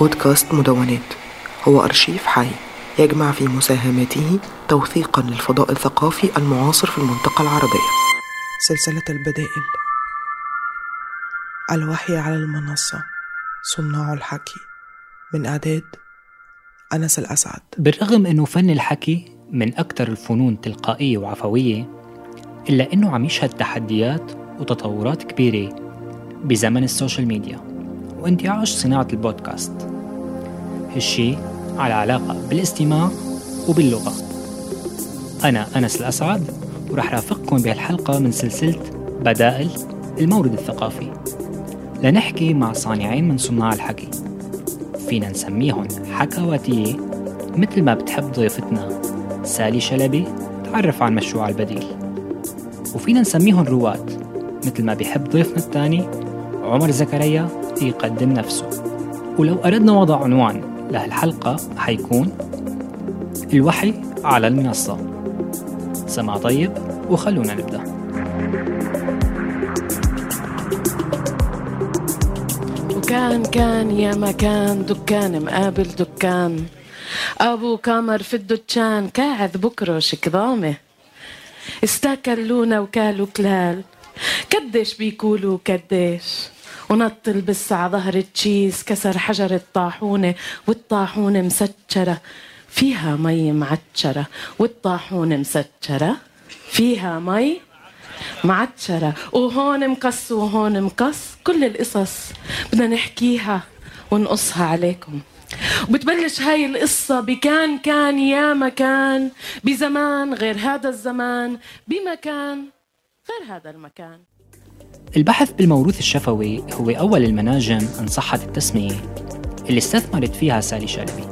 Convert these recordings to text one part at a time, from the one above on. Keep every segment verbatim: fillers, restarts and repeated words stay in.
بودكاست مدونات هو أرشيف حي يجمع في مساهماته توثيقا للفضاء الثقافي المعاصر في المنطقة العربية. سلسلة البدائل، الوحي على المنصة، صناع الحكي، من إعداد أنس الأسعد. بالرغم أنه فن الحكي من أكثر الفنون تلقائية وعفوية، إلا أنه عم يشهد تحديات وتطورات كبيرة بزمن السوشيال ميديا واندعاج صناعة البودكاست. هالشي على علاقة بالاستماع وباللغة. أنا أنس الأسعد ورح رافقكم بهالحلقة من سلسلة بدائل المورد الثقافي لنحكي مع صانعين من صناع الحكي، فينا نسميهم حكواتية مثل ما بتحب ضيفتنا سالي شلبي تعرف عن مشروع البديل، وفينا نسميهم رواة مثل ما بيحب ضيفنا الثاني عمر زكريا يقدم نفسه. ولو أردنا وضع عنوان لهالحلقة حيكون الوحي على المنصة. سمع طيب وخلونا نبدأ. وكان كان يا مكان دكان مقابل دكان، أبو كامر في الدكان كاعد بكرش كضامه، استاكلونا وكالوا كلال كدش بيقولوا كدش، ونطل بالسع ظهر التشيز كسر حجر الطاحونة، والطاحونة مسكرة فيها مي معتشرة، والطاحونة مسكرة فيها مي معتشرة، وهون مقص وهون مقص. كل القصص بدنا نحكيها ونقصها عليكم. وبتبلش هاي القصة بكان كان يا مكان، بزمان غير هذا الزمان، بمكان غير هذا المكان. البحث بالموروث الشفوي هو أول المناجم إن صحت التسمية اللي استثمرت فيها سالي شلبي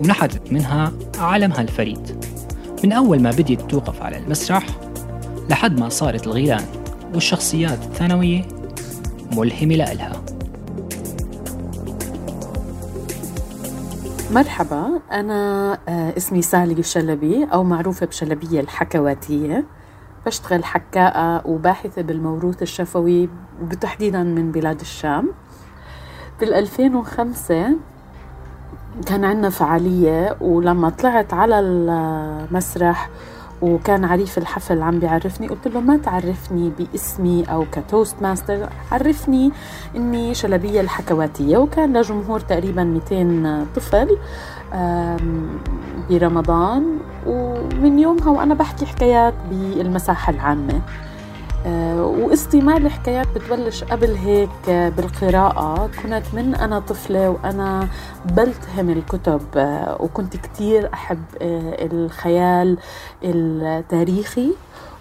ونحتت منها عالمها الفريد، من أول ما بديت توقف على المسرح لحد ما صارت الغيلان والشخصيات الثانوية ملهمة لإلها. مرحبا، أنا اسمي سالي شلبي أو معروفة بشلبية الحكواتية، بشتغل حكاءة وباحثة بالموروث الشفوي بتحديداً من بلاد الشام. بالألفين وخمسة كان عندنا فعالية، ولما طلعت على المسرح وكان عريف الحفل عم بيعرفني قلت له ما تعرفني باسمي أو كتوست ماستر، عرفني إني شلبية الحكواتية. وكان لجمهور تقريباً مئتين طفل برمضان، ومن يومها وأنا بحكي حكايات بالمساحة العامة. واستماع الحكايات بتبلش قبل هيك بالقراءة. كنت من أنا طفلة وأنا بلتهم الكتب، وكنت كتير أحب الخيال التاريخي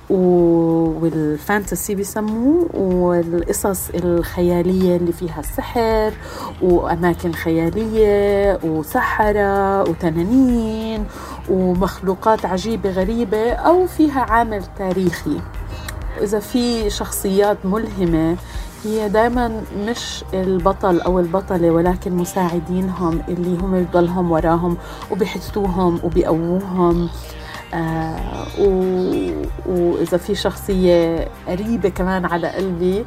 والفانتسي بيسموه، والقصص الخيالية اللي فيها السحر وأماكن خيالية وسحرة وتنانين ومخلوقات عجيبة غريبة أو فيها عامل تاريخي. إذا في شخصيات ملهمة هي دايماً مش البطل أو البطلة، ولكن مساعدينهم اللي هم بضلهم وراهم وبيحسوهم وبيقووهم. آه وإذا في شخصية قريبة كمان على قلبي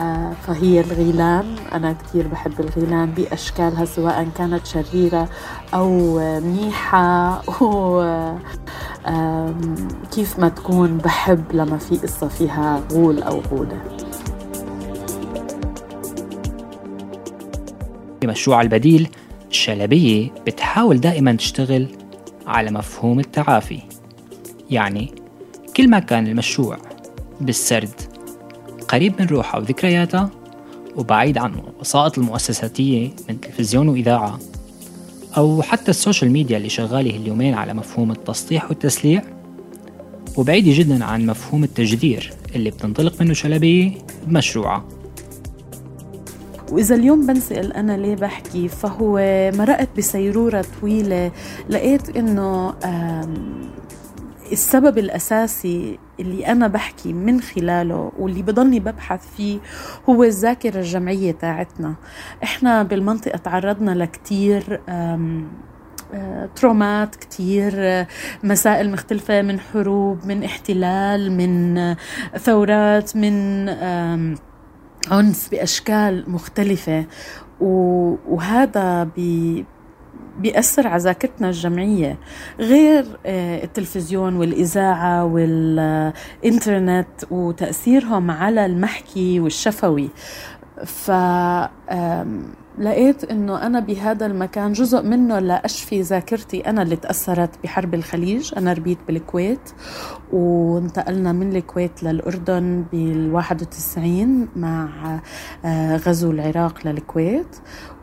آه فهي الغيلان. أنا كتير بحب الغيلان بأشكالها، سواء كانت شريرة أو منيحة، وكيف ما تكون بحب لما في قصة فيها غول أو غولة. مشروع البديل الشلبية بتحاول دائماً تشتغل على مفهوم التعافي، يعني كل ما كان المشروع بالسرد قريب من روحه وذكرياته وبعيد عن وسائط المؤسساتية من تلفزيون وإذاعة أو حتى السوشيال ميديا اللي شغاله اليومين على مفهوم التسطيح والتسليع، وبعيد جدا عن مفهوم التجذير اللي بتنطلق منه شلبية بمشروعه. وإذا اليوم بنسأل أنا ليه بحكي، فهو مرقت بسيرورة طويلة، لقيت إنه السبب الأساسي اللي أنا بحكي من خلاله واللي بضلني ببحث فيه هو الذاكرة الجمعية تاعتنا. إحنا بالمنطقة تعرضنا لكتير ترومات، كتير مسائل مختلفة، من حروب، من احتلال، من ثورات، من عنف بأشكال مختلفة، وهذا ب بيأثر على ذاكرتنا الجمعية، غير التلفزيون والإذاعة والإنترنت وتأثيرهم على المحكي والشفوي. فلقيت أنه أنا بهذا المكان جزء منه لأشفي ذاكرتي، أنا اللي تأثرت بحرب الخليج. أنا ربيت بالكويت وانتقلنا من الكويت للأردن بالواحد وتسعين مع غزو العراق للكويت،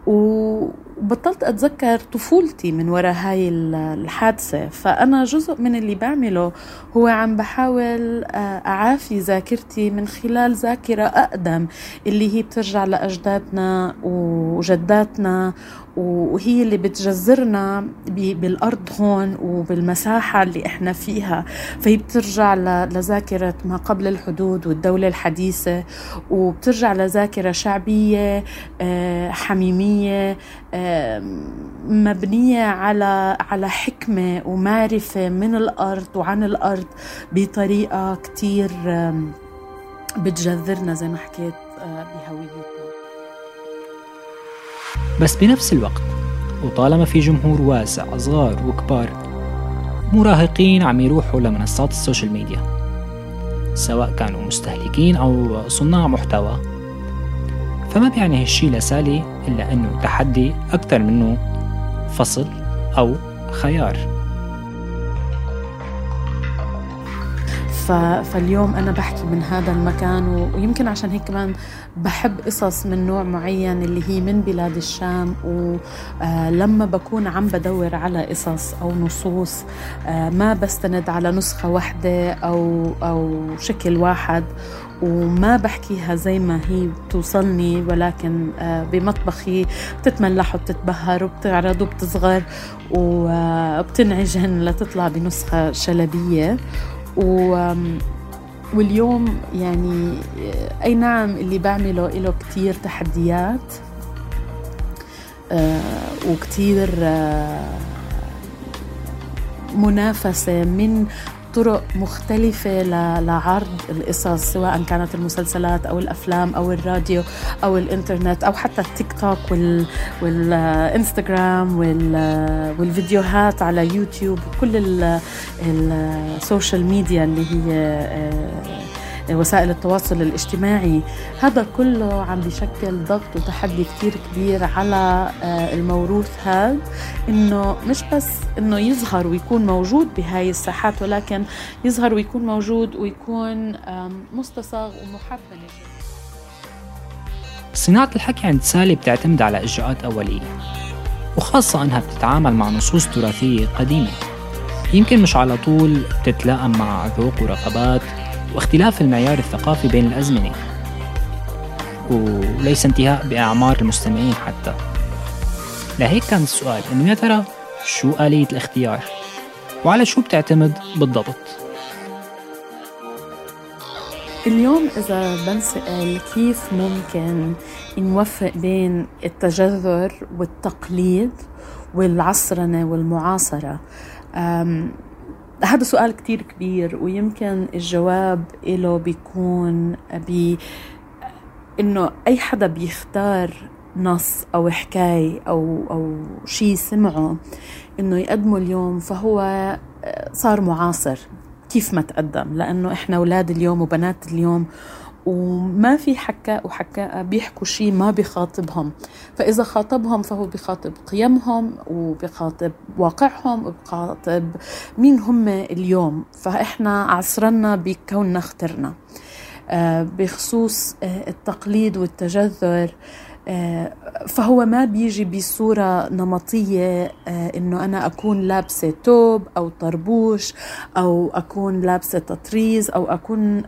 وبطلت أتذكر طفولتي من وراء هاي الحادثة. فأنا جزء من اللي بعمله هو عم بحاول أعافي ذاكرتي من خلال ذاكرة أقدم اللي هي بترجع لأجدادنا وجداتنا، وهي اللي بتجذرنا بالأرض هون وبالمساحة اللي إحنا فيها. فهي بترجع لذاكرة ما قبل الحدود والدولة الحديثة، وبترجع لذاكرة شعبية حميمية مبنية على على حكمة ومعرفة من الأرض وعن الأرض بطريقة كتير بتجذرنا زي ما حكيت بهويتنا. بس بنفس الوقت وطالما في جمهور واسع، صغار وكبار، مراهقين عم يروحوا لمنصات السوشيال ميديا، سواء كانوا مستهلكين أو صناع محتوى، فما بيعني هالشي لسالي إلا أنه تحدي أكثر منه فصل أو خيار. فاليوم أنا بحكي من هذا المكان، ويمكن عشان هيك كمان بحب قصص من نوع معين اللي هي من بلاد الشام. ولما بكون عم بدور على قصص أو نصوص ما بستند على نسخة واحدة أو, أو شكل واحد، وما بحكيها زي ما هي بتوصلني، ولكن بمطبخي بتتملح وبتتبهر وبتعرض وبتصغر وبتنعجن لتطلع بنسخة شلبية. و... واليوم يعني أي نعم اللي بعمله له كتير تحديات وكتير منافسة من طرق مختلفة لعرض القصص، سواء كانت المسلسلات أو الأفلام أو الراديو أو الإنترنت أو حتى التيك توك والإنستغرام والفيديوهات على يوتيوب وكل السوشيال ميديا اللي هي وسائل التواصل الاجتماعي. هذا كله عم بيشكل ضغط وتحدي كتير كبير على الموروث هذا، انه مش بس انه يظهر ويكون موجود بهاي الساحات، ولكن يظهر ويكون موجود ويكون مستصاغ ومحفل. صناعة الحكي عند سالي بتعتمد على إجراءات أولية، وخاصة أنها بتتعامل مع نصوص تراثية قديمة يمكن مش على طول بتتلائم مع ذوق ورغبات واختلاف المعيار الثقافي بين الأزمنة، وليس انتهاء بأعمار المستمعين حتى. لهيك كان السؤال إنه يا ترى شو آلية الاختيار وعلى شو بتعتمد بالضبط؟ اليوم إذا بنسأل كيف ممكن نوفق بين التجذر والتقليد والعصرنة والمعاصرة، هذا سؤال كتير كبير، ويمكن الجواب له بيكون بي إنه أي حدا بيختار نص أو حكاية أو, أو شيء سمعه إنه يقدمه اليوم فهو صار معاصر كيف ما تقدم، لأنه إحنا أولاد اليوم وبنات اليوم، وما في حكاء وحكاء بيحكوا شيء ما بيخاطبهم، فإذا خاطبهم فهو بيخاطب قيمهم وبيخاطب واقعهم وبيخاطب مين هم اليوم. فإحنا عصرنا بكوننا اخترنا. بخصوص التقليد والتجذر فهو ما بيجي بصورة نمطية إنه أنا أكون لابسة توب أو طربوش أو أكون لابسة تطريز أو أكون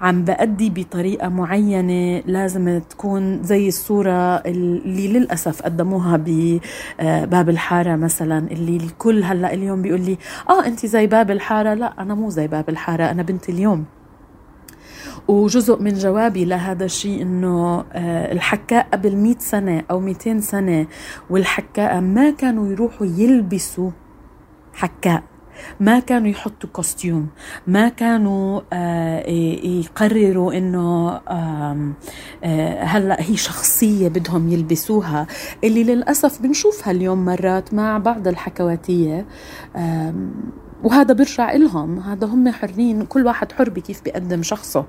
عم بأدي بطريقة معينة لازم تكون زي الصورة اللي للأسف قدموها بباب الحارة مثلا، اللي الكل هلأ اليوم بيقول لي آه أنت زي باب الحارة. لا، أنا مو زي باب الحارة، أنا بنت اليوم. وجزء من جوابي لهذا الشيء إنه الحكاء قبل مئة سنة أو مئتين سنة والحكاء ما كانوا يروحوا يلبسوا حكاء، ما كانوا يحطوا كوستيوم، ما كانوا آه يقرروا انه آه آه هلا هي شخصيه بدهم يلبسوها، اللي للاسف بنشوفها اليوم مرات مع بعض الحكواتيه. آه وهذا برجع لهم، هذا هم حرين، كل واحد حر بكيف بيقدم شخصه.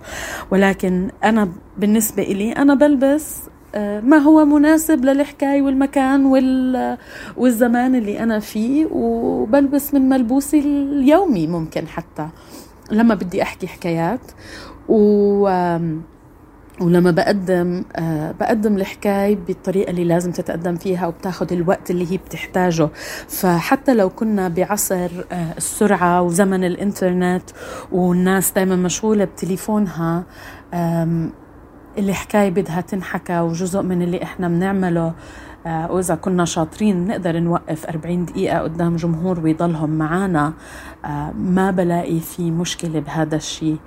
ولكن انا بالنسبه لي انا بلبس ما هو مناسب للحكاية والمكان والزمان اللي أنا فيه، وبلبس من ملبوسي اليومي. ممكن حتى لما بدي أحكي حكايات و... ولما بقدم بقدم الحكاية بالطريقة اللي لازم تتقدم فيها، وبتاخد الوقت اللي هي بتحتاجه. فحتى لو كنا بعصر السرعة وزمن الإنترنت والناس دايما مشغولة بتليفونها، الحكاية بدها تنحكى، وجزء من اللي إحنا بنعمله آه وإذا كنا شاطرين نقدر نوقف أربعين دقيقة قدام جمهور ويضلهم معانا. آه ما بلاقي في مشكلة بهذا الشيء.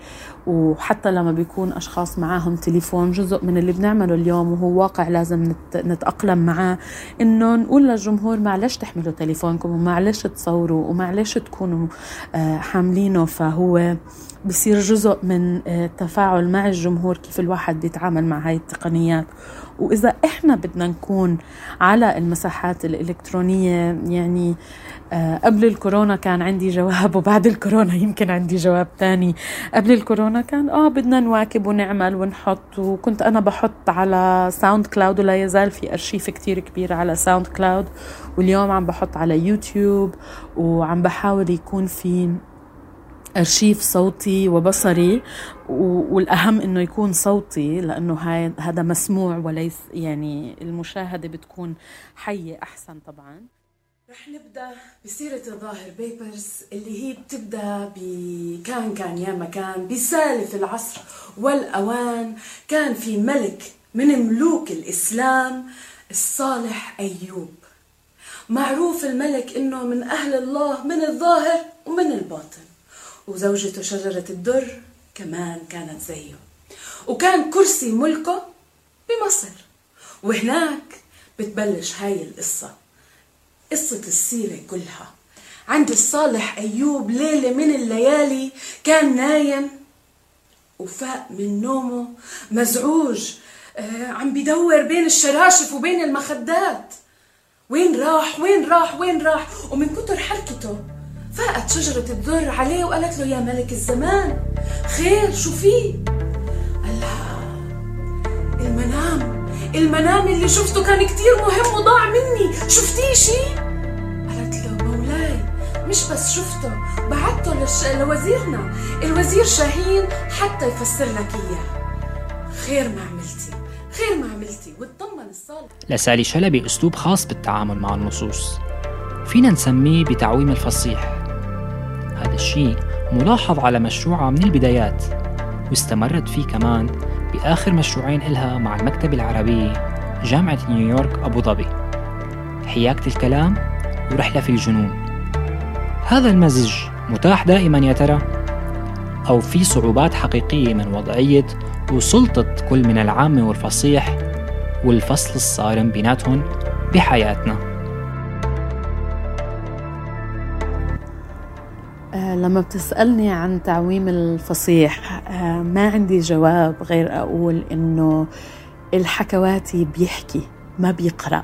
وحتى لما بيكون أشخاص معاهم تليفون، جزء من اللي بنعمله اليوم وهو واقع لازم نتأقلم معاه، إنه نقول للجمهور معلش تحملوا تليفونكم، ومعلش تصوروا، ومعلش تكونوا آه حاملينه. فهو بصير جزء من التفاعل مع الجمهور، كيف الواحد بيتعامل مع هاي التقنيات. وإذا إحنا بدنا نكون على المساحات الإلكترونية، يعني قبل الكورونا كان عندي جواب وبعد الكورونا يمكن عندي جواب تاني. قبل الكورونا كان آه بدنا نواكب ونعمل ونحط، وكنت أنا بحط على ساوند كلاود، ولا يزال في أرشيف كتير كبير على ساوند كلاود، واليوم عم بحط على يوتيوب، وعم بحاول يكون في أرشيف صوتي وبصري، والأهم إنه يكون صوتي، لأنه هذا مسموع وليس يعني المشاهدة بتكون حية أحسن. طبعا رح نبدأ بسيرة الظاهر بيبرز، اللي هي بتبدأ بكان كان يا مكان بسالف العصر والأوان. كان في ملك من ملوك الإسلام، الصالح أيوب. معروف الملك إنه من أهل الله، من الظاهر ومن الباطن. وزوجته شجرة الدر كمان كانت زيه. وكان كرسي ملكه بمصر، وهناك بتبلش هاي القصة، قصة السيرة كلها. عند الصالح أيوب ليلة من الليالي كان نايم، وفاق من نومه مزعوج، عم بدور بين الشراشف وبين المخدات، وين راح وين راح وين راح. ومن كتر حركته فاقت شجرة الدر عليه وقالت له يا ملك الزمان خير، شو فيه؟ قال لها المنام، المنام اللي شفته كان كتير مهم وضاع مني، شفتيه شي؟ قالت له مولاي مش بس شفته، بعته للش... لوزيرنا الوزير شاهين حتى يفسر لك إياه. خير ما عملتي، خير ما عملتي. واتطمن الصالح. لسالي شلبي أسلوب خاص بالتعامل مع النصوص، فينا نسميه بتعويم الفصيح. هذا الشيء ملاحظ على مشروعها من البدايات، واستمرت فيه كمان بآخر مشروعين إلها مع المكتبة العربية جامعة نيويورك أبو ظبي، حياكة الكلام ورحلة في الجنون. هذا المزج متاح دائما يا ترى، أو في صعوبات حقيقية من وضعية وسلطة كل من العام والفصيح والفصل الصارم بيناتهم بحياتنا؟ لما بتسألني عن تعويم الفصيح ما عندي جواب غير أقول إنه الحكواتي بيحكي ما بيقرأ.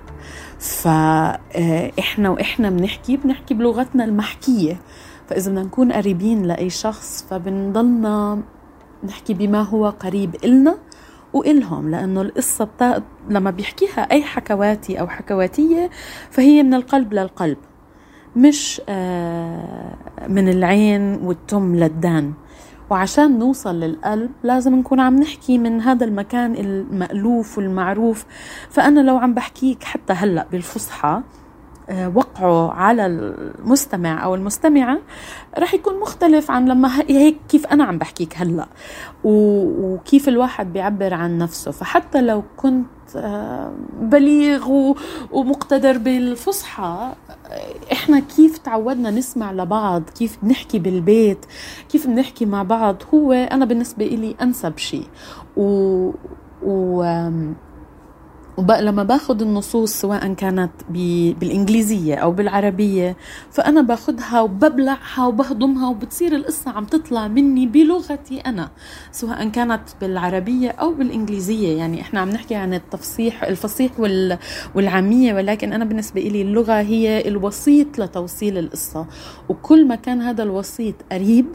فإحنا وإحنا بنحكي بنحكي بلغتنا المحكية، فإذا بدنا نكون قريبين لأي شخص فبنضلنا نحكي بما هو قريب إلنا وإلهم، لأنه القصة بتا... لما بيحكيها أي حكواتي أو حكواتية فهي من القلب للقلب، مش من العين والتم للدان. وعشان نوصل للقلب لازم نكون عم نحكي من هذا المكان المألوف والمعروف. فأنا لو عم بحكيك حتى هلأ بالفصحى وقعه على المستمع أو المستمعة رح يكون مختلف عن لما هيك كيف أنا عم بحكيك هلأ، وكيف الواحد بيعبر عن نفسه. فحتى لو كنت بليغ ومقتدر بالفصحى، إحنا كيف تعودنا نسمع لبعض، كيف بنحكي بالبيت، كيف بنحكي مع بعض، هو أنا بالنسبة إلي أنسب شيء. و... و... وبقى لما باخد النصوص سواء كانت بالإنجليزية أو بالعربية فأنا باخدها وببلعها وبهضمها وبتصير القصة عم تطلع مني بلغتي أنا، سواء كانت بالعربية أو بالإنجليزية. يعني إحنا عم نحكي عن التفصيح الفصيح والعامية، ولكن أنا بالنسبة إلي اللغة هي الوسيط لتوصيل القصة، وكل ما كان هذا الوسيط قريب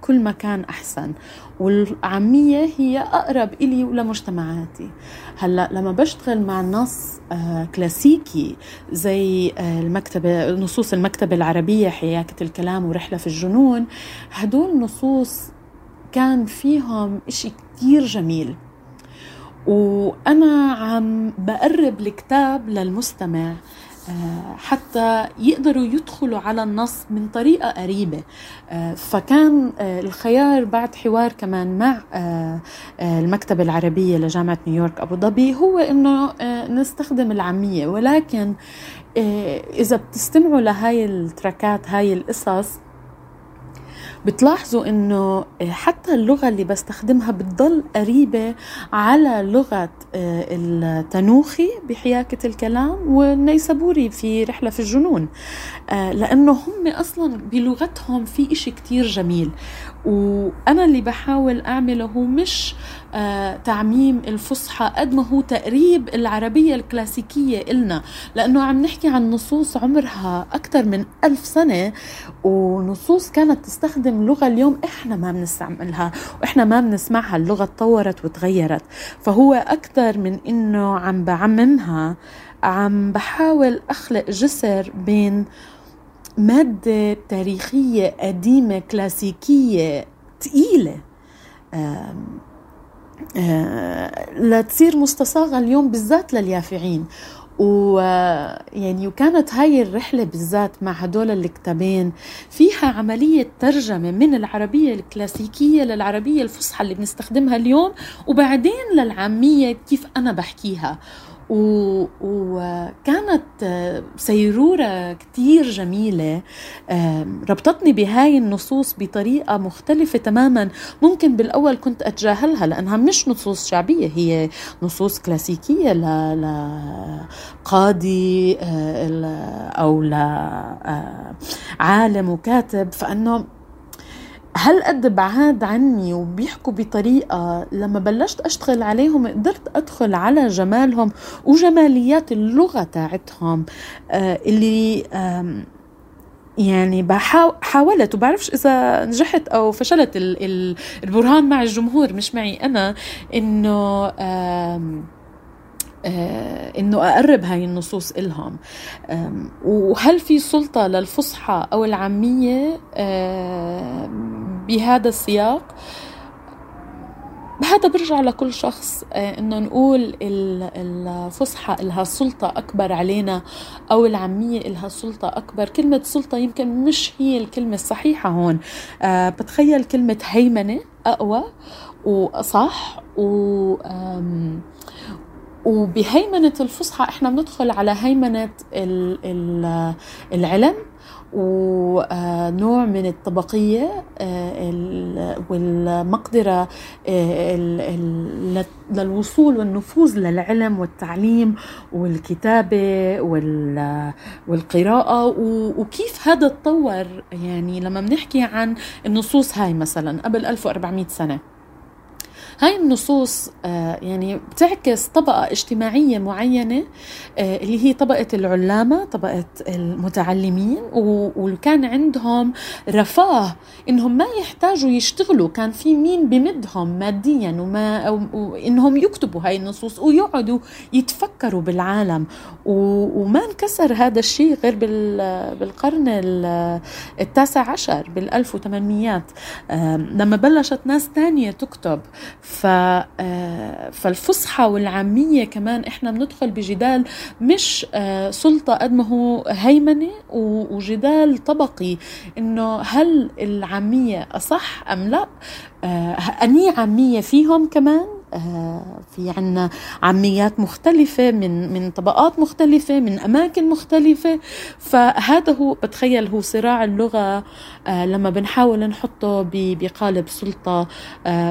كل ما كان أحسن، والعامية هي أقرب إلي ولمجتمعاتي. هلأ لما بشتغل مع نص كلاسيكي زي المكتبة، نصوص المكتبة العربية، حياكة الكلام ورحلة في الجنون، هدول نصوص كان فيهم إشي كتير جميل، وأنا عم بقرب الكتاب للمستمع حتى يقدروا يدخلوا على النص من طريقة قريبة. فكان الخيار بعد حوار كمان مع المكتبة العربية لجامعة نيويورك أبو ظبي هو إنه نستخدم العامية، ولكن إذا بتستمعوا لهاي التراكات هاي القصص بتلاحظوا إنه حتى اللغة اللي بستخدمها بتضل قريبة على لغة التنوخي بحياكة الكلام والنيسابوري في رحلة في الجنون، لأنه هم أصلا بلغتهم في إشي كتير جميل. وأنا اللي بحاول أعمله هو مش تعميم الفصحى قد ما هو تقريب العربية الكلاسيكية إلنا، لأنه عم نحكي عن نصوص عمرها أكتر من ألف سنة، ونصوص كانت تستخدم لغة اليوم إحنا ما بنستعملها وإحنا ما بنسمعها، اللغة تطورت وتغيرت. فهو أكتر من إنه عم بعممها، عم بحاول أخلق جسر بين مادة تاريخية قديمة كلاسيكية تقيلة لا تصير مستصاغة اليوم بالذات لليافعين. ويعني وكانت هاي الرحلة بالذات مع هدول الكتابين فيها عملية ترجمة من العربية الكلاسيكية للعربية الفصحى اللي بنستخدمها اليوم، وبعدين للعامية كيف أنا بحكيها، وكانت سيرورة كتير جميلة ربطتني بهاي النصوص بطريقة مختلفة تماما. ممكن بالأول كنت أتجاهلها لأنها مش نصوص شعبية، هي نصوص كلاسيكية لقاضي أو لعالم وكاتب، فأنه هل قد بعاد عني وبيحكوا بطريقة لما بلشت أشتغل عليهم قدرت أدخل على جمالهم وجماليات اللغة تاعتهم آه اللي آه يعني بحاولت، وبعرفش إذا نجحت أو فشلت، البرهان مع الجمهور مش معي أنا، إنه آه إنه أقرب هاي النصوص إلهم. وهل في سلطة للفصحى أو العامية بهذا السياق؟ هذا برجع لكل شخص، إنه نقول الفصحى إلها سلطة أكبر علينا أو العامية إلها سلطة أكبر. كلمة سلطة يمكن مش هي الكلمة الصحيحة هون، بتخيل كلمة هيمنة أقوى وأصح، و وبهيمنة الفصحى احنا بندخل على هيمنة العلم ونوع من الطبقية والمقدرة للوصول والنفوذ للعلم والتعليم والكتابة والقراءة. وكيف هذا تطور؟ يعني لما بنحكي عن النصوص هاي مثلا قبل ألف وأربعمية سنة، هاي النصوص يعني بتعكس طبقة اجتماعية معينة اللي هي طبقة العلامة، طبقة المتعلمين، وكان عندهم رفاه إنهم ما يحتاجوا يشتغلوا، كان في مين بمدهم ماديا وما إنهم يكتبوا هاي النصوص ويقعدوا يتفكروا بالعالم، وما انكسر هذا الشيء غير بالقرن التاسع عشر بالألف وثمانميات لما بلشت ناس تانية تكتب. فالفصحى والعامية كمان إحنا بندخل بجدال مش سلطة قد ما هو هيمنة، وجدال طبقي إنه هل العامية أصح أم لا؟ أني عامية فيهم كمان، في عنا عاميات مختلفة من من طبقات مختلفة من أماكن مختلفة. فهذا هو بتخيل هو صراع اللغة لما بنحاول نحطه بقالب سلطة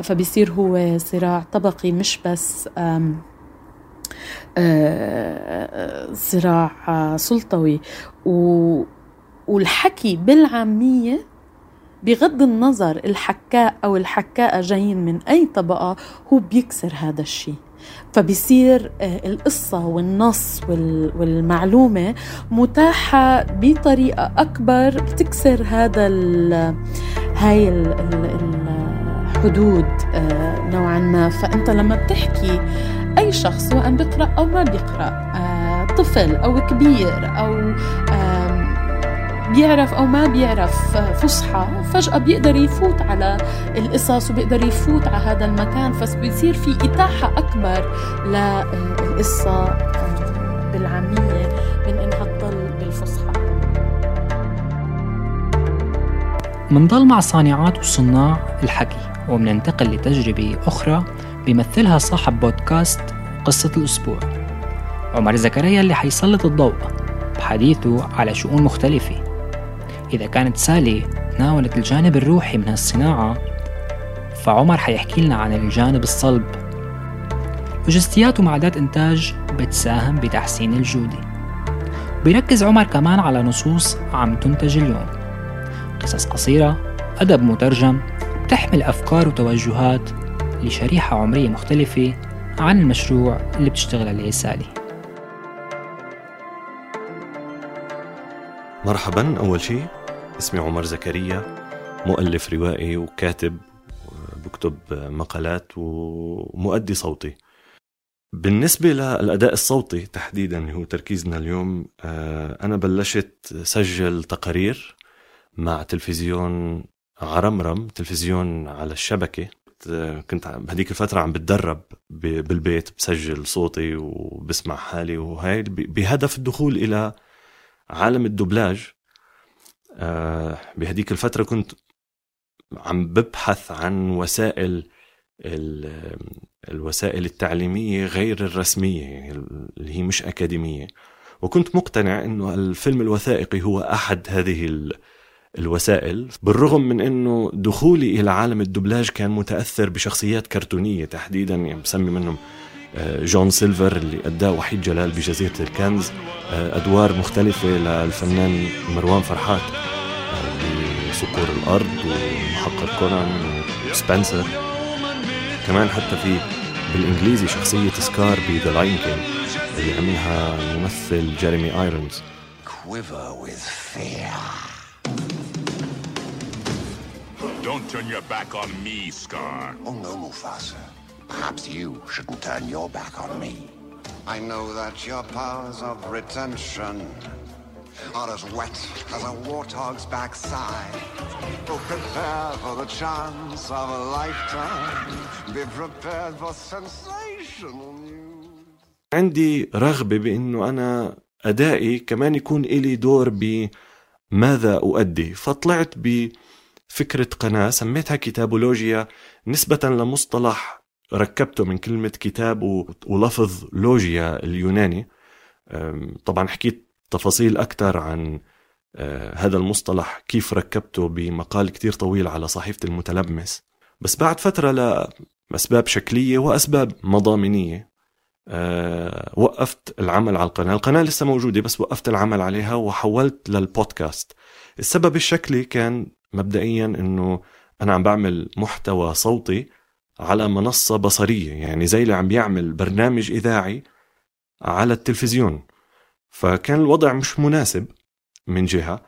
فبيصير هو صراع طبقي مش بس صراع سلطوي، والحكي بالعامية بغض النظر الحكاء أو الحكاء جايين من أي طبقة هو بيكسر هذا الشيء، فبيصير القصة والنص والمعلومة متاحة بطريقة أكبر بتكسر هذا ال هاي ال الحدود نوعا ما. فأنت لما بتحكي أي شخص وأن بيقرأ أو ما بيقرأ، طفل أو كبير أو بيعرف أو ما بيعرف فصحى، فجأة بيقدر يفوت على القصص وبيقدر يفوت على هذا المكان، فبيصير في إتاحة أكبر للقصة بالعامية من إنها تضل بالفصحى. منضل مع صانعات وصناع الحكي ومننتقل لتجربة أخرى بيمثلها صاحب بودكاست قصة الأسبوع، عمر زكريا، اللي حيسلط الضوء بحديثه على شؤون مختلفة. إذا كانت سالي تناولت الجانب الروحي من هالصناعة، فعمر حيحكي لنا عن الجانب الصلب، لوجستيات ومعدات إنتاج بتساهم بتحسين الجودة. بيركز عمر كمان على نصوص عم تنتج اليوم، قصص قصيرة، أدب مترجم، بتحمل أفكار وتوجهات لشريحة عمرية مختلفة عن المشروع اللي بتشتغل عليه سالي. مرحباً، أول شيء اسمي عمر زكريا، مؤلف روائي وكاتب، بكتب مقالات ومؤدي صوتي. بالنسبة للأداء الصوتي تحديداً هو تركيزنا اليوم، أنا بلشت سجل تقارير مع تلفزيون عرمرم، تلفزيون على الشبكة. كنت بهديك الفترة عم بتدرب بالبيت، بسجل صوتي وبسمع حالي، وهي بهدف الدخول إلى عالم الدبلاج. بهديك الفترة كنت عم ببحث عن وسائل الوسائل التعليمية غير الرسمية اللي هي مش أكاديمية، وكنت مقتنع إنه الفيلم الوثائقي هو أحد هذه الوسائل، بالرغم من إنه دخولي إلى عالم الدبلاج كان متأثر بشخصيات كرتونية تحديداً، يعني بسمي منهم جون سيلفر اللي أداه وحيد جلال بجزيرة الكنز، أدوار مختلفة للفنان مروان فرحات بصقور الأرض ومحقق كونان وسبنسر. كمان حتى في بالإنجليزي شخصية سكار ب The Lion King اللي عملها الممثل جيريمي ايرونز. Don't turn your back on me, Scar. Oh no, Mufasa. Perhaps you shouldn't turn your back on me. I know that your powers of retention are as wet as a warthog's backside. Oh, prepare for the chance of a lifetime. Be prepared for sensational news. عندي رغبة بأنه أنا أدائي كمان يكون إلي دور بماذا أؤدي، فطلعت بفكرة قناة سميتها كتابولوجيا، نسبة لمصطلح ركبته من كلمة كتاب ولفظ لوجيا اليوناني. طبعا حكيت تفاصيل أكتر عن هذا المصطلح كيف ركبته بمقال كتير طويل على صحيفة المتلمس، بس بعد فترة لأسباب شكلية وأسباب مضامينية وقفت العمل على القناة. القناة لسه موجودة بس وقفت العمل عليها وحولت للبودكاست. السبب الشكلي كان مبدئيا أنه أنا عم بعمل محتوى صوتي على منصة بصرية، يعني زي اللي عم بيعمل برنامج إذاعي على التلفزيون، فكان الوضع مش مناسب من جهة.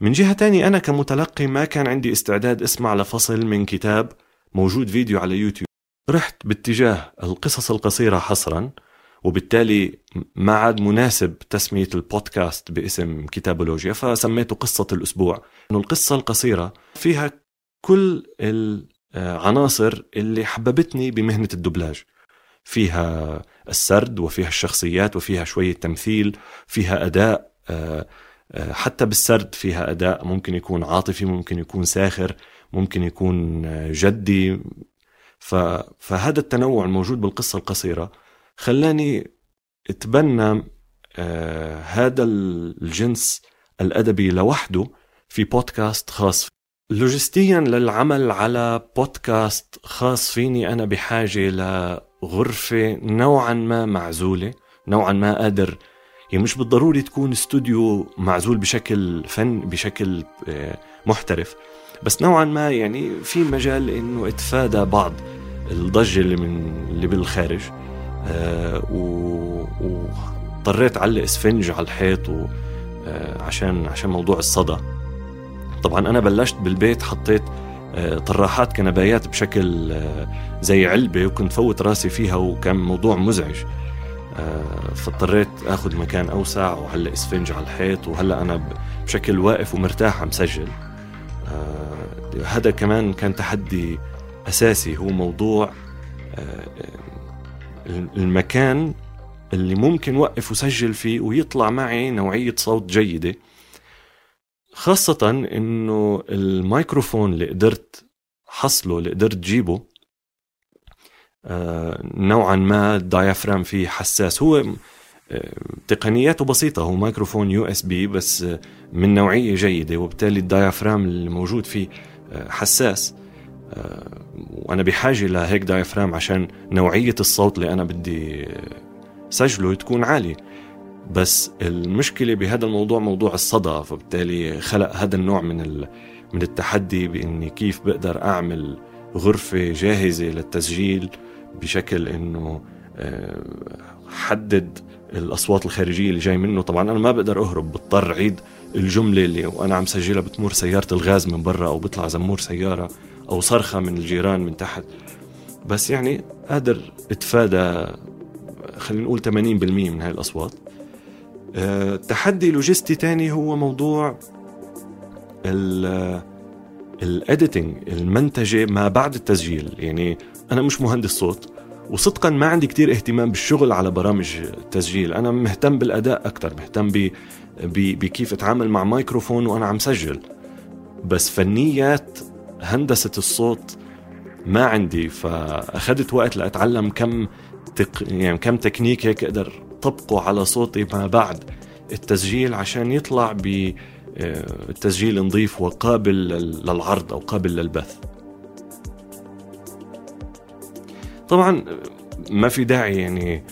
من جهة تاني أنا كمتلقي ما كان عندي استعداد اسمع لفصل من كتاب موجود فيديو على يوتيوب، رحت باتجاه القصص القصيرة حصرا، وبالتالي ما عاد مناسب تسمية البودكاست باسم كتابولوجيا، فسميته قصة الأسبوع. إنه القصة القصيرة فيها كل ال عناصر اللي حببتني بمهنة الدبلاج، فيها السرد وفيها الشخصيات وفيها شوية تمثيل، فيها أداء، حتى بالسرد فيها أداء ممكن يكون عاطفي، ممكن يكون ساخر، ممكن يكون جدي. فهذا التنوع الموجود بالقصة القصيرة خلاني اتبنى هذا الجنس الأدبي لوحده في بودكاست خاص. لوجستيا للعمل على بودكاست خاص فيني أنا بحاجة لغرفة نوعا ما معزولة، نوعا ما قادر. هي مش بالضروري تكون استوديو معزول بشكل فن بشكل محترف، بس نوعا ما يعني في مجال انه اتفادى بعض الضجة اللي من اللي بالخارج. آه وضطريت علق اسفنج على الحيط و... آه عشان عشان موضوع الصدى. طبعا انا بلشت بالبيت، حطيت آه طراحات كنبايات بشكل آه زي علبة، وكنت فوت راسي فيها وكان موضوع مزعج. آه فاضطريت اخذ مكان اوسع وعلق اسفنج على الحيط، وهلا انا بشكل واقف ومرتاح مسجل. آه هذا كمان كان تحدي أساسي، هو موضوع المكان اللي ممكن وقف وسجل فيه ويطلع معي نوعية صوت جيدة، خاصة إنه الميكروفون اللي قدرت حصله اللي قدرت جيبه نوعا ما الدايافرام فيه حساس. هو تقنياته بسيطة، هو ميكروفون يو اس بي بس من نوعية جيدة، وبالتالي الدايافرام اللي موجود فيه حساس، وأنا بحاجة لهيك دايفرام عشان نوعية الصوت اللي أنا بدي سجله تكون عالية. بس المشكلة بهذا الموضوع موضوع الصدى، فبالتالي خلق هذا النوع من من التحدي بإني كيف بقدر أعمل غرفة جاهزة للتسجيل بشكل إنه حدد الأصوات الخارجية اللي جاي منه. طبعا أنا ما بقدر أهرب، بضطر عيد الجملة اللي وأنا عم سجلها بتمر سيارة الغاز من برا، أو بطلع زمور سيارة، أو صرخة من الجيران من تحت. بس يعني قادر اتفادى خلينا نقول ثمانين بالمية من هاي الأصوات. أه تحدي لوجستي تاني هو موضوع الاديتنج، المنتجة ما بعد التسجيل. يعني أنا مش مهندس صوت، وصدقا ما عندي كتير اهتمام بالشغل على برامج التسجيل. أنا مهتم بالأداء أكتر، مهتم بكيف أتعامل مع مايكروفون وأنا عم سجل، بس فنيات هندسة الصوت ما عندي. فأخذت وقت لأتعلم كم تق... يعني كم تكنيك هيك أقدر طبقه على صوتي ما بعد التسجيل عشان يطلع بالتسجيل نظيف وقابل للعرض أو قابل للبث. طبعا ما في داعي يعني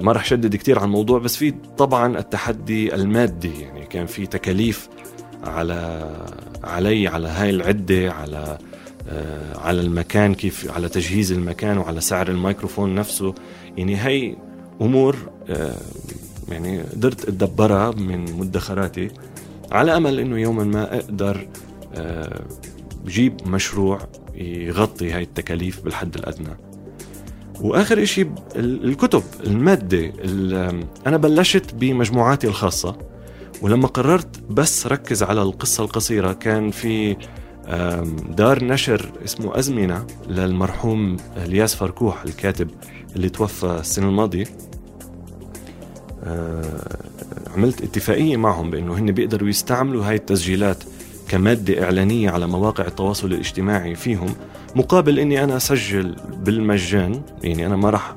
ما رح شدد كتير عن الموضوع، بس في طبعا التحدي المادي. يعني كان في تكاليف على علي على هاي العدة، على آه على المكان، كيف على تجهيز المكان، وعلى سعر الميكروفون نفسه. يعني هاي أمور آه يعني قدرت أتدبرها من مدخراتي، على أمل إنه يوما ما أقدر آه بجيب مشروع يغطي هاي التكاليف بالحد الأدنى. وآخر إشي الكتب، المادة. أنا بلشت بمجموعاتي الخاصة، ولما قررت بس ركز على القصة القصيرة كان في دار نشر اسمه أزمنة للمرحوم الياس فركوح، الكاتب اللي توفى السنة الماضية. عملت اتفاقية معهم بأنه هن بيقدروا يستعملوا هاي التسجيلات كمادة إعلانية على مواقع التواصل الاجتماعي فيهم، مقابل أني أنا أسجل بالمجان. يعني أنا ما رح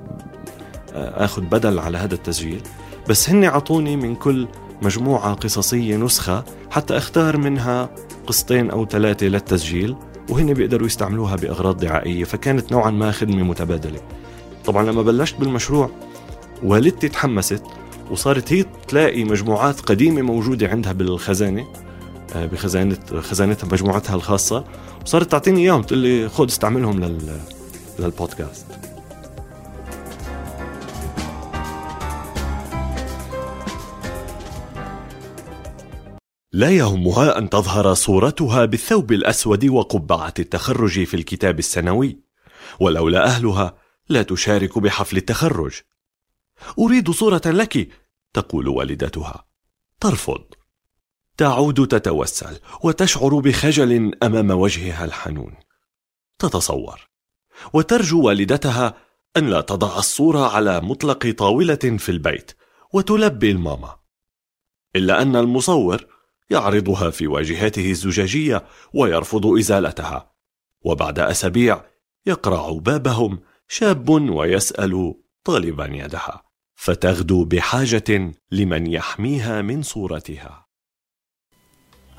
أخذ بدل على هذا التسجيل، بس هن عطوني من كل مجموعة قصصية نسخة حتى أختار منها قصتين أو ثلاثة للتسجيل، وهن بيقدروا يستعملوها بأغراض دعائية. فكانت نوعا ما خدمة متبادلة. طبعا لما بلشت بالمشروع والدتي تحمست، وصارت هي تلاقي مجموعات قديمة موجودة عندها بالخزانة، بخزانة خزانتها مجموعتها الخاصة، وصارت تعطيني إياهم، تقول لي خد استعملهم لل... للبودكاست. لا يهمها أن تظهر صورتها بالثوب الأسود وقبعة التخرج في الكتاب السنوي، ولولا أهلها لا تشارك بحفل التخرج. أريد صورة لك، تقول والدتها. ترفض. تعود تتوسل وتشعر بخجل أمام وجهها الحنون. تتصور وترجو والدتها أن لا تضع الصورة على مطلق طاولة في البيت، وتلبي الماما، إلا أن المصور يعرضها في واجهته الزجاجية ويرفض إزالتها. وبعد أسابيع يقرع بابهم شاب ويسأل طالبا يدها، فتغدو بحاجة لمن يحميها من صورتها.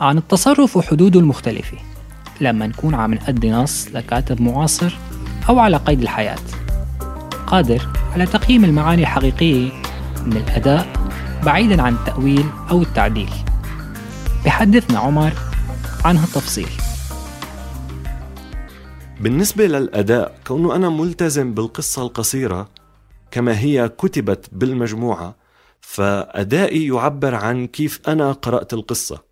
عن التصرف وحدوده المختلفة. لما نكون عم نأدي نص لكاتب معاصر أو على قيد الحياة، قادر على تقييم المعاني الحقيقية من الأداء بعيداً عن التأويل أو التعديل. بحدثنا عمر عن هالتفصيل. بالنسبة للأداء، كونه أنا ملتزم بالقصة القصيرة كما هي كتبت بالمجموعة، فأدائي يعبر عن كيف أنا قرأت القصة.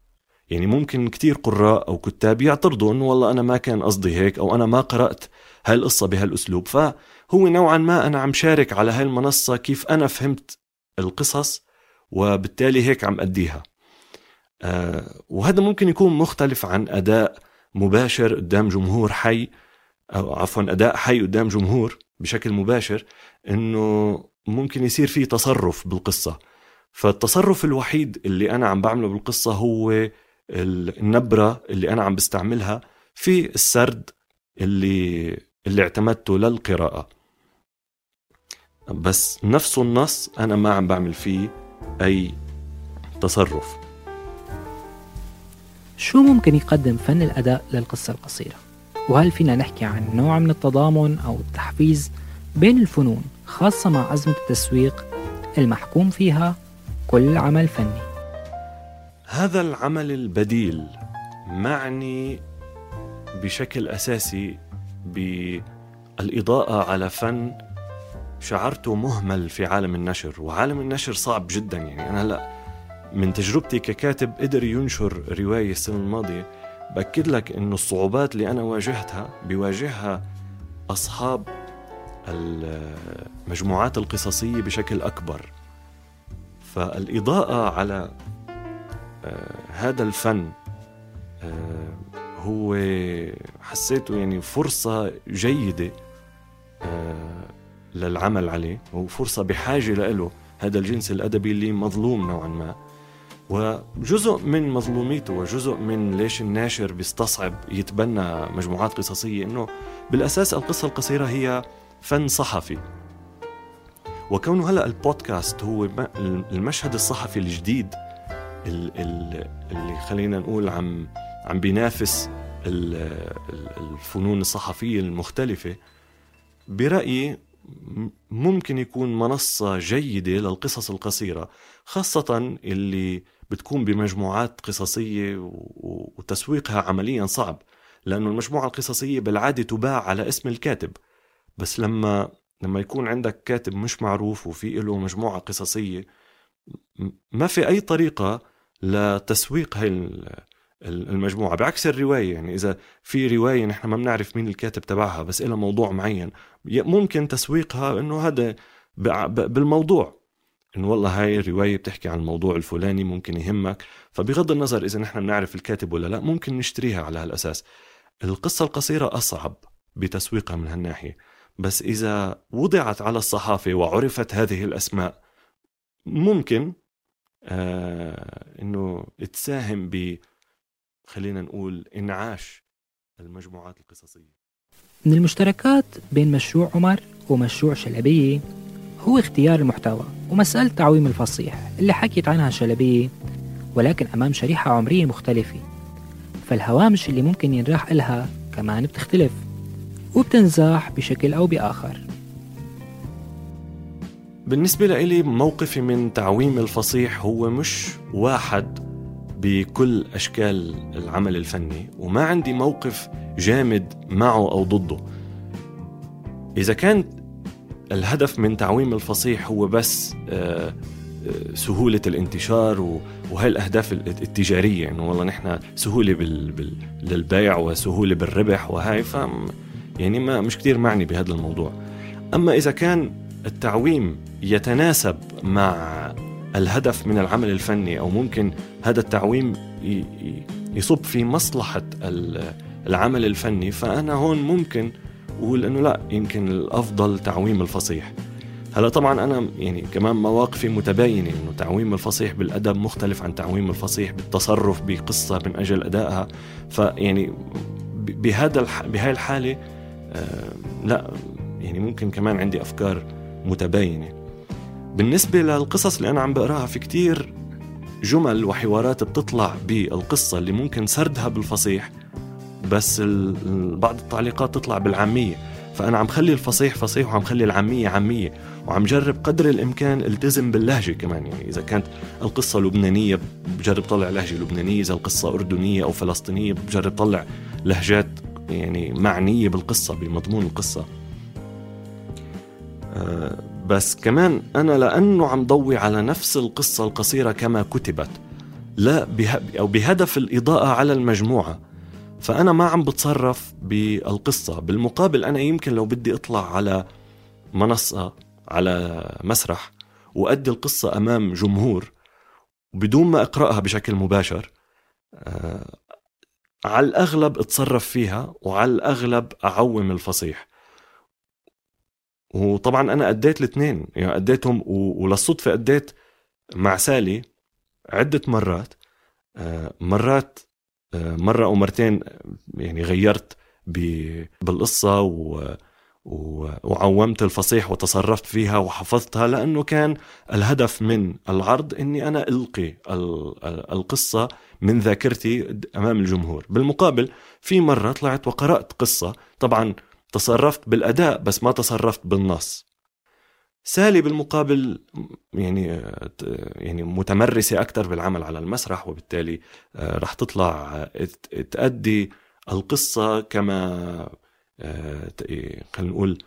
يعني ممكن كتير قراء أو كتاب يعترضون، والله أنا ما كان قصدي هيك، أو أنا ما قرأت هالقصة بهالأسلوب. فهو نوعا ما أنا عم شارك على هالمنصة كيف أنا فهمت القصص، وبالتالي هيك عم أديها. أه وهذا ممكن يكون مختلف عن أداء مباشر قدام جمهور حي، أو عفوا أداء حي قدام جمهور بشكل مباشر، إنه ممكن يصير فيه تصرف بالقصة. فالتصرف الوحيد اللي أنا عم بعمله بالقصة هو النبرة اللي أنا عم بستعملها في السرد اللي اللي اعتمدته للقراءة، بس نفسه النص أنا ما عم بعمل فيه أي تصرف. شو ممكن يقدم فن الأداء للقصة القصيرة؟ وهل فينا نحكي عن نوع من التضامن أو التحفيز بين الفنون، خاصة مع أزمة التسويق المحكوم فيها كل عمل فني؟ هذا العمل البديل معني بشكل أساسي بالإضاءة على فن شعرته مهمل في عالم النشر، وعالم النشر صعب جدا. يعني أنا هلأ من تجربتي ككاتب قدر ينشر رواية السنة الماضية، بأكد لك أنه الصعوبات اللي أنا واجهتها بيواجهها أصحاب المجموعات القصصية بشكل أكبر. فالإضاءة على هذا الفن هو حسيته يعني فرصة جيدة للعمل عليه، وفرصة بحاجة له هذا الجنس الأدبي اللي مظلوم نوعا ما. وجزء من مظلوميته وجزء من ليش الناشر بيستصعب يتبنى مجموعات قصصية، إنه بالأساس القصة القصيرة هي فن صحفي، وكونه هلأ البودكاست هو المشهد الصحفي الجديد اللي خلينا نقول عم عم بينافس الفنون الصحفية المختلفة، برأيي ممكن يكون منصة جيدة للقصص القصيرة، خاصة اللي بتكون بمجموعات قصصية وتسويقها عمليا صعب، لأنه المجموعة القصصية بالعادة تباع على اسم الكاتب. بس لما لما يكون عندك كاتب مش معروف وفي له مجموعة قصصية، ما في أي طريقة لتسويق هاي المجموعة، بعكس الرواية. يعني إذا في رواية نحن ما بنعرف مين الكاتب تبعها، بس إلها موضوع معين ممكن تسويقها إنه هذا بالموضوع، إنه والله هاي الرواية بتحكي عن الموضوع الفلاني ممكن يهمك، فبغض النظر إذا نحن بنعرف الكاتب ولا لا ممكن نشتريها على هالأساس. القصة القصيرة أصعب بتسويقها من هالناحية، بس إذا وضعت على الصحافة وعرفت هذه الأسماء ممكن آه إنه تساهم ب خلينا نقول إنعاش المجموعات القصصية. من المشتركات بين مشروع عمر ومشروع شلبي هو اختيار المحتوى ومسألة تعويم الفصيح اللي حكيت عنها شلبي، ولكن أمام شريحة عمرية مختلفة، فالهوامش اللي ممكن ينراح إلها كمان بتختلف وبتنزاح بشكل أو بآخر. بالنسبة لإلي موقفي من تعويم الفصيح هو مش واحد بكل أشكال العمل الفني، وما عندي موقف جامد معه أو ضده. إذا كان الهدف من تعويم الفصيح هو بس سهولة الانتشار وهي الأهداف التجارية، إنه يعني والله نحن سهولة بالبيع وسهولة بالربح وهاي، فم يعني ما مش كتير معني بهذا الموضوع. أما إذا كان التعويم يتناسب مع الهدف من العمل الفني، أو ممكن هذا التعويم يصب في مصلحة العمل الفني، فأنا هون ممكن أقول أنه لا، يمكن الأفضل تعويم الفصيح. هلا طبعا أنا يعني كمان مواقفي متباينة، أنه تعويم الفصيح بالأدب مختلف عن تعويم الفصيح بالتصرف بقصة من أجل أدائها. فيعني بهذا الح... بهاي الحالة آه لا يعني ممكن كمان عندي أفكار متباينة. بالنسبة للقصص اللي أنا عم بقراها، في كتير جمل وحوارات بتطلع بالقصة اللي ممكن سردها بالفصيح، بس ال... بعض التعليقات تطلع بالعامية، فأنا عم خلي الفصيح فصيح وعم خلي العامية عامية، وعم جرب قدر الإمكان التزم باللهجة كمان. يعني إذا كانت القصة لبنانية بجرب طلع لهجة لبنانية، إذا القصة أردنية أو فلسطينية بجرب طلع لهجات يعني معنية بالقصة بمضمون القصة. أه بس كمان أنا لأنه عم ضوي على نفس القصة القصيرة كما كتبت، لا أو بهدف الإضاءة على المجموعة، فأنا ما عم بتصرف بالقصة. بالمقابل أنا يمكن لو بدي أطلع على منصة على مسرح وأدي القصة أمام جمهور بدون ما أقرأها بشكل مباشر، أه على الأغلب أتصرف فيها وعلى الأغلب أعوم الفصيح. وطبعا أنا أديت الاثنين، يعني أديتهم وللصدفة أديت مع سالي عدة مرات، أه مرات أه مرة أو مرتين يعني غيرت بالقصة و وعومت الفصيح وتصرفت فيها وحفظتها، لأنه كان الهدف من العرض أني أنا ألقي القصة من ذاكرتي أمام الجمهور. بالمقابل في مرة طلعت وقرأت قصة، طبعا تصرفت بالأداء بس ما تصرفت بالنص. سالي بالمقابل يعني يعني متمرسة أكتر بالعمل على المسرح، وبالتالي رح تطلع تأدي القصة كما خلينا نقول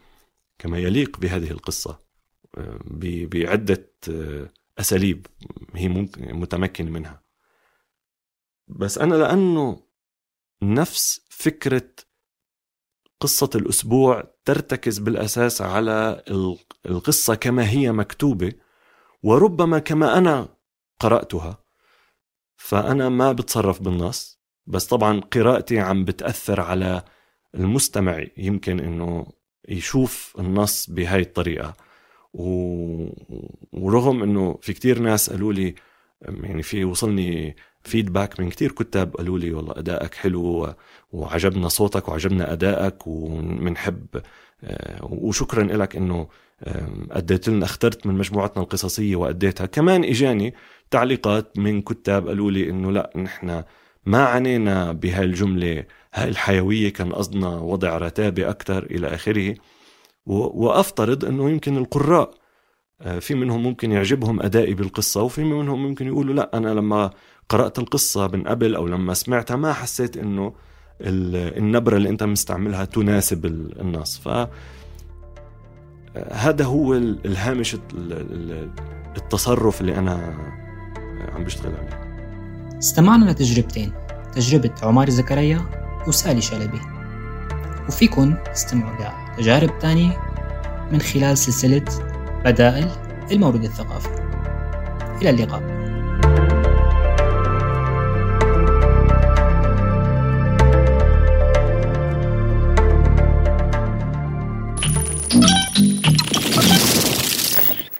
كما يليق بهذه القصة بعدة أساليب هي متمكن منها. بس أنا لأنه نفس فكرة قصة الأسبوع ترتكز بالأساس على القصة كما هي مكتوبة وربما كما أنا قرأتها، فأنا ما بتصرف بالنص، بس طبعا قراءتي عم بتأثر على المستمع يمكن أنه يشوف النص بهاي الطريقة. ورغم أنه في كتير ناس قالوا لي، يعني في وصلني فيدباك من كتير كتاب قالوا لي والله أدائك حلو وعجبنا صوتك وعجبنا أدائك ومنحب وشكرا لك أنه أديت لنا، اخترت من مجموعتنا القصصية وأديتها. كمان إجاني تعليقات من كتاب قالوا لي أنه لا، نحن ما عنينا بهاي الجملة هاي الحيوية، كان قصدنا وضع رتابة أكتر إلى آخره. وأفترض أنه يمكن القراء في منهم ممكن يعجبهم أدائي بالقصة، وفي منهم ممكن يقولوا لا أنا لما قرأت القصة من قبل أو لما سمعتها ما حسيت أنه النبرة اللي أنت مستعملها تناسب النص. فهذا هو الهامش التصرف اللي أنا عم بشتغل عليه. استمعنا لتجربتين، تجربة عمر زكريا وسالي شلبي، وفيكن استمعوا لتجارب تانية من خلال سلسلة بدائل المورد الثقافي. إلى اللقاء.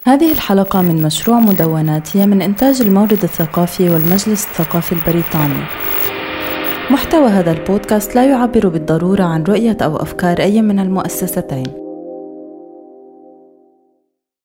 هذه الحلقة من مشروع مدونات هي من إنتاج المورد الثقافي والمجلس الثقافي البريطاني. محتوى هذا البودكاست لا يعبر بالضرورة عن رؤية أو أفكار أي من المؤسستين.